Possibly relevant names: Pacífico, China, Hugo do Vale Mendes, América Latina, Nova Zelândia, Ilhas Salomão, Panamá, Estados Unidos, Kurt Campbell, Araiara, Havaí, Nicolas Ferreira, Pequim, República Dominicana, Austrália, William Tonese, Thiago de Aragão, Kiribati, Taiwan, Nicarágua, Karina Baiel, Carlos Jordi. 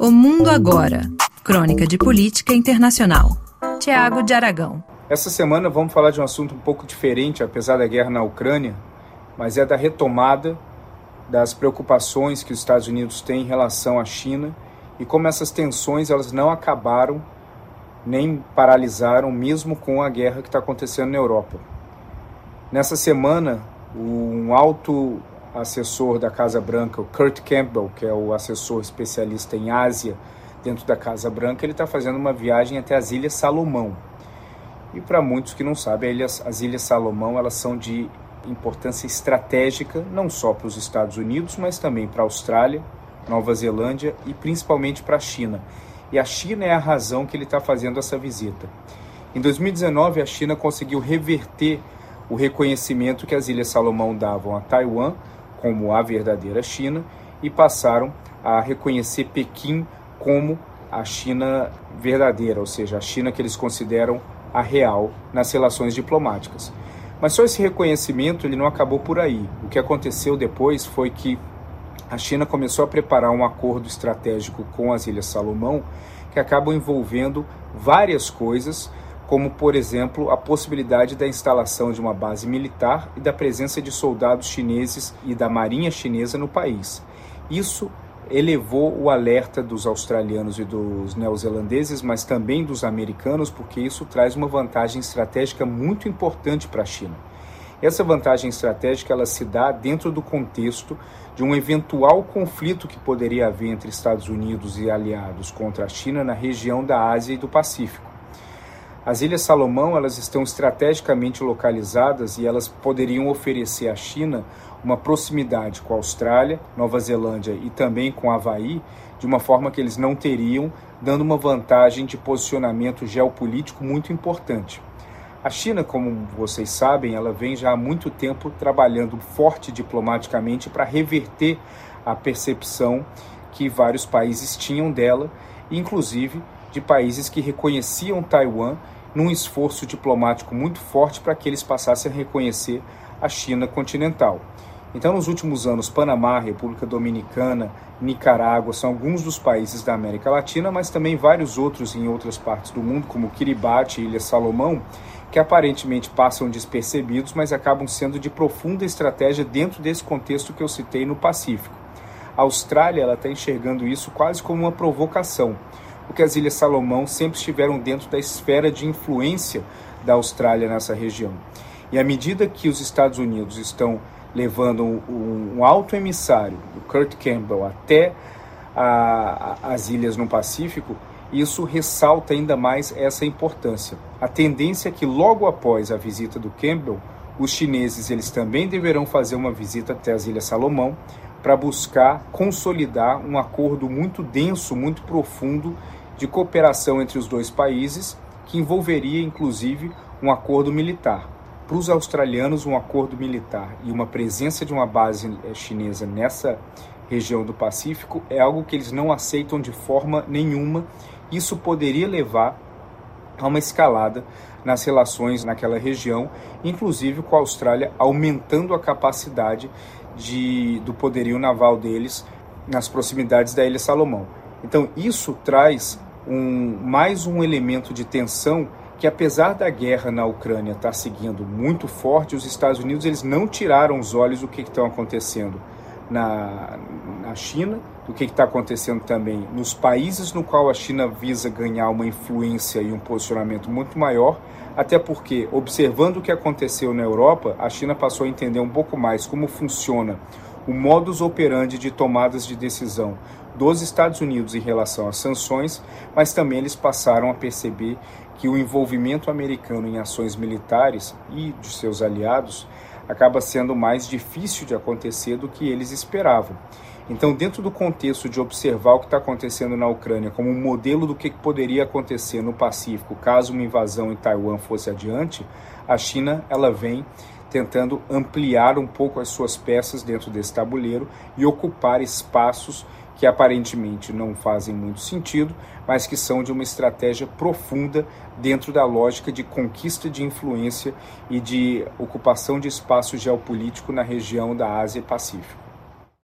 O Mundo Agora, crônica de política internacional. Thiago de Aragão. Essa semana vamos falar de um assunto um pouco diferente, apesar da guerra na Ucrânia, mas é da retomada das preocupações que os Estados Unidos têm em relação à China e como essas tensões elas não acabaram nem paralisaram, mesmo com a guerra que está acontecendo na Europa. Nessa semana, um alto assessor da Casa Branca, o Kurt Campbell, que é o assessor especialista em Ásia dentro da Casa Branca, ele está fazendo uma viagem até as Ilhas Salomão. E para muitos que não sabem, as Ilhas Salomão elas são de importância estratégica, não só para os Estados Unidos, mas também para a Austrália, Nova Zelândia e principalmente para a China. E a China é a razão que ele está fazendo essa visita. Em 2019, a China conseguiu reverter o reconhecimento que as Ilhas Salomão davam a Taiwan como a verdadeira China e passaram a reconhecer Pequim como a China verdadeira, ou seja, a China que eles consideram a real nas relações diplomáticas. Mas só esse reconhecimento ele não acabou por aí. O que aconteceu depois foi que a China começou a preparar um acordo estratégico com as Ilhas Salomão que acabam envolvendo várias coisas, como, por exemplo, a possibilidade da instalação de uma base militar e da presença de soldados chineses e da marinha chinesa no país. Isso elevou o alerta dos australianos e dos neozelandeses, mas também dos americanos, porque isso traz uma vantagem estratégica muito importante para a China. Essa vantagem estratégica ela se dá dentro do contexto de um eventual conflito que poderia haver entre Estados Unidos e aliados contra a China na região da Ásia e do Pacífico. As Ilhas Salomão elas estão estrategicamente localizadas e elas poderiam oferecer à China uma proximidade com a Austrália, Nova Zelândia e também com o Havaí, de uma forma que eles não teriam, dando uma vantagem de posicionamento geopolítico muito importante. A China, como vocês sabem, ela vem já há muito tempo trabalhando forte diplomaticamente para reverter a percepção que vários países tinham dela, inclusive de países que reconheciam Taiwan num esforço diplomático muito forte para que eles passassem a reconhecer a China continental. Então, nos últimos anos, Panamá, República Dominicana, Nicarágua são alguns dos países da América Latina, mas também vários outros em outras partes do mundo, como Kiribati e Ilhas Salomão, que aparentemente passam despercebidos, mas acabam sendo de profunda estratégia dentro desse contexto que eu citei no Pacífico. A Austrália ela está enxergando isso quase como uma provocação, porque as Ilhas Salomão sempre estiveram dentro da esfera de influência da Austrália nessa região. E à medida que os Estados Unidos estão levando um alto emissário, o Kurt Campbell, até as ilhas no Pacífico, isso ressalta ainda mais essa importância. A tendência é que logo após a visita do Campbell, os chineses eles também deverão fazer uma visita até as Ilhas Salomão para buscar consolidar um acordo muito denso, muito profundo de cooperação entre os dois países, que envolveria inclusive um acordo militar. Para os australianos, um acordo militar e uma presença de uma base chinesa nessa região do Pacífico é algo que eles não aceitam de forma nenhuma. Isso poderia levar a uma escalada nas relações naquela região, inclusive com a Austrália aumentando a capacidade do poderio naval deles nas proximidades da Ilha Salomão. Então isso traz mais um elemento de tensão que, apesar da guerra na Ucrânia estar seguindo muito forte, os Estados Unidos eles não tiraram os olhos do que está acontecendo na China, do que está acontecendo também nos países no qual a China visa ganhar uma influência e um posicionamento muito maior, até porque, observando o que aconteceu na Europa, a China passou a entender um pouco mais como funciona o modus operandi de tomadas de decisão dos Estados Unidos em relação às sanções, mas também eles passaram a perceber que o envolvimento americano em ações militares e de seus aliados acaba sendo mais difícil de acontecer do que eles esperavam. Então, dentro do contexto de observar o que está acontecendo na Ucrânia como um modelo do que poderia acontecer no Pacífico caso uma invasão em Taiwan fosse adiante, a China ela vem tentando ampliar um pouco as suas peças dentro desse tabuleiro e ocupar espaços que aparentemente não fazem muito sentido, mas que são de uma estratégia profunda dentro da lógica de conquista de influência e de ocupação de espaço geopolítico na região da Ásia e Pacífico.